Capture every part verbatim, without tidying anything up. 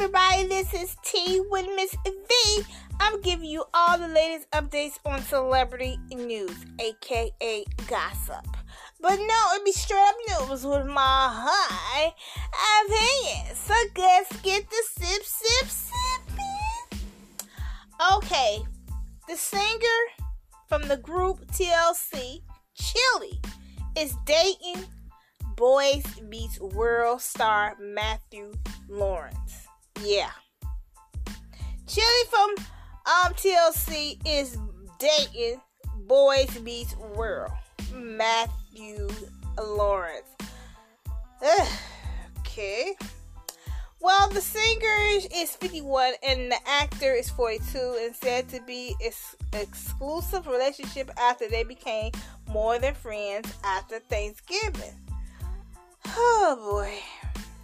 everybody, this is T with Miss V. I'm giving you all the latest updates on celebrity news, aka gossip. But no, it'd be straight up news with my high opinion. So let's get the sip, sip, sip. Okay, the singer from the group T L C, Chili, is dating Boy Meets World star Matthew Lawrence. Yeah. Chili from um, T L C is dating Boy Meets World, Matthew Lawrence. Ugh, okay. Well, the singer is fifty-one and the actor is forty-two and said to be ex- exclusive relationship after they became more than friends after Thanksgiving. Oh boy.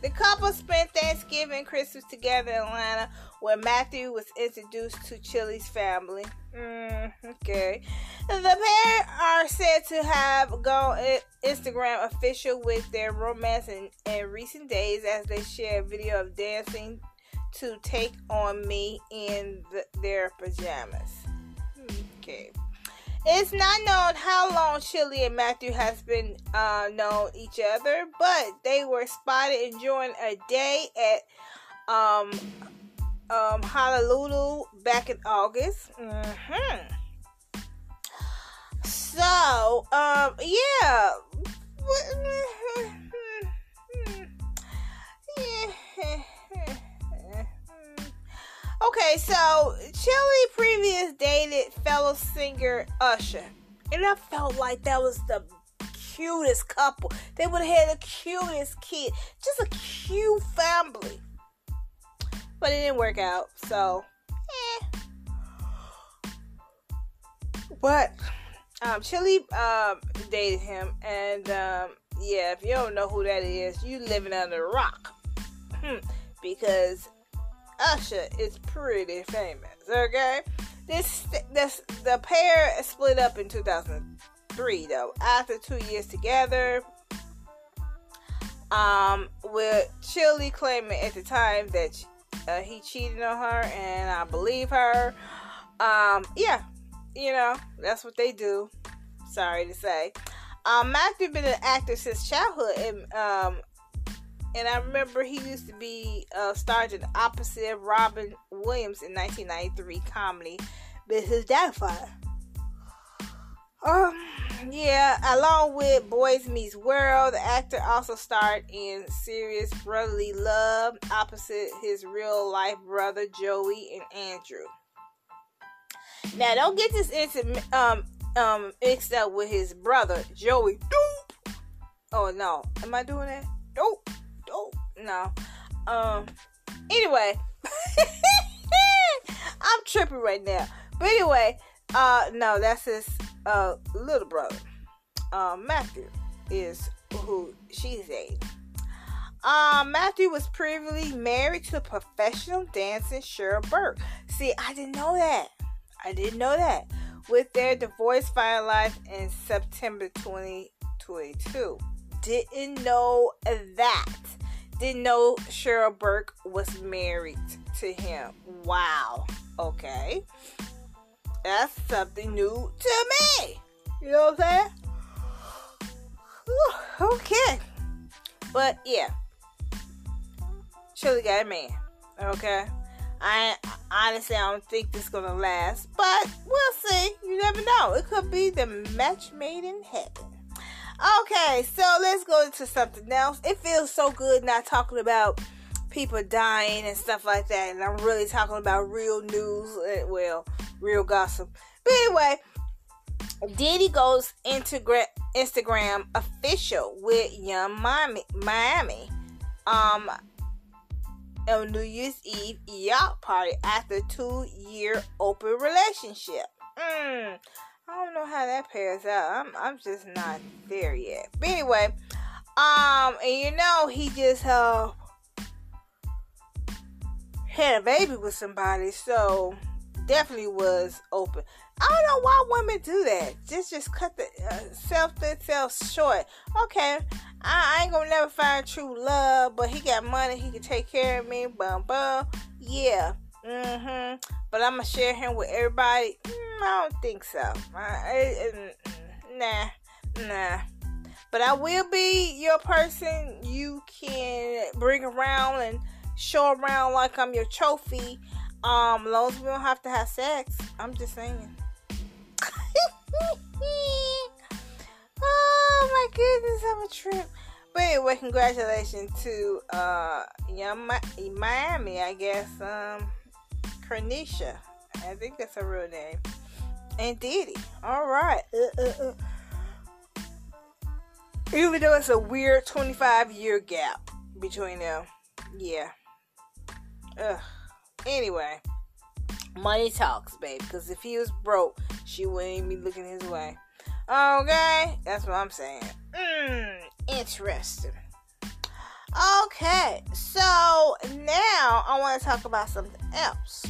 The couple spent Thanksgiving and Christmas together in Atlanta, where Matthew was introduced to Chili's family. Mm, okay. The pair are said to have gone Instagram official with their romance in, in recent days as they share a video of dancing to Take On Me in the, their pajamas. Okay. It's not known how long Chili and Matthew has been uh, known each other, but they were spotted enjoying a day at um, um, Honolulu back in August. Mm-hmm. So, um, yeah. Okay, so Chili previous dated fellow singer Usher, and I felt like that was the cutest couple. They would have had the cutest kid, just a cute family, but it didn't work out. So, eh. But um, Chili um, dated him, and um, yeah, if you don't know who that is, you living under a rock, because Usher is pretty famous, okay? This, this, the pair split up in two thousand three, though, after two years together, um, with Chili claiming at the time that uh, he cheated on her, and I believe her. Um, yeah, you know, that's what they do, sorry to say. Um, Matthew been an actor since childhood, and, um, And I remember he used to be uh, starred in the opposite Robin Williams in nineteen ninety-three comedy, Missus Doubtfire. Um, yeah, along with Boy Meets World, the actor also starred in series Brotherly Love, opposite his real-life brother, Joey and Andrew. Now, don't get this into, um, um, mixed up with his brother, Joey. Doop. Oh, no. Am I doing that? Dope. Oh, no. Um, anyway. I'm tripping right now. But anyway, uh, no, that's his, uh, little brother. Uh, Matthew is who she's dating. Um, Matthew was previously married to professional dancer Cheryl Burke. See, I didn't know that. I didn't know that. With their divorce finalized in September twenty twenty-two. Didn't know that. Didn't know Cheryl Burke was married to him. Wow. Okay. That's something new to me. You know what I'm saying? Okay. But yeah. Chili got a man. Okay. I honestly I don't think this is gonna last. But we'll see. You never know. It could be the match made in heaven. Okay, so let's go into something else. It feels so good not talking about people dying and stuff like that. And I'm really talking about real news. Well, real gossip. But anyway, Diddy goes integra- Instagram official with Young Miami. Miami um, on New Year's Eve yacht party after two-year open relationship. Mmm. I don't know how that pairs out. I'm I'm just not there yet. But anyway, um, and you know he just uh, had a baby with somebody, so definitely was open. I don't know why women do that. Just just cut the uh, self themselves short. Okay, I ain't gonna never find true love, but he got money, he can take care of me, bum bum, yeah, mm-hmm, but I'm gonna share him with everybody, mm, I don't think so, I, I, I, nah, nah, but I will be your person you can bring around and show around like I'm your trophy, um, as long as we don't have to have sex, I'm just saying. Oh my goodness, I'm a trip. But anyway, congratulations to uh, Young Miami, I guess. Um, Kernisha, I think that's her real name. And Diddy. All right. Uh, uh, uh. Even though it's a weird twenty-five year gap between them. Yeah. Ugh. Anyway, money talks, babe. Because if he was broke, she wouldn't be looking his way. Okay, that's what I'm saying. Mmm, interesting. Okay, so now I want to talk about something else.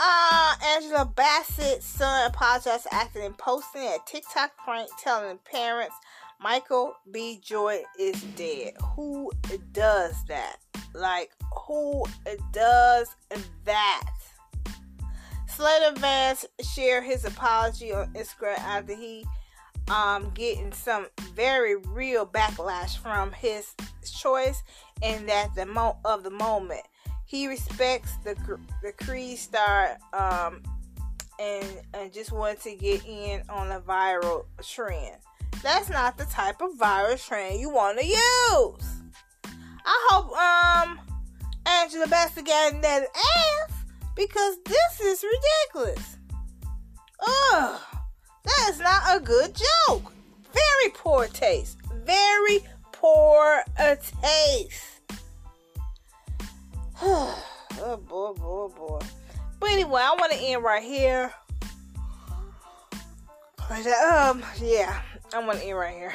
Uh, Angela Bassett's son apologized for acting and posting a TikTok prank telling parents Michael B. Jordan is dead. Who does that? Like, who does that? Slater Vance shared his apology on Instagram after he um, getting some very real backlash from his choice and that the mo- of the moment. He respects the the Kree star um, and, and just wanted to get in on a viral trend. That's not the type of viral trend you want to use. I hope um, Angela Bassett got in that ass. Because this is ridiculous. Ugh. That is not a good joke. Very poor taste. Very poor uh, taste. Oh, boy, boy, boy. But anyway, I want to end right here. But, um, yeah. I want to end right here.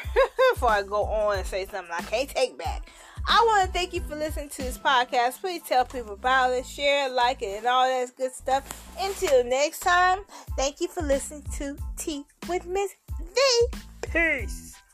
Before I go on and say something I can't take back. I want to thank you for listening to this podcast. Please tell people about it, share, like it, and all that good stuff. Until next time, thank you for listening to Tea with Miss V. Peace.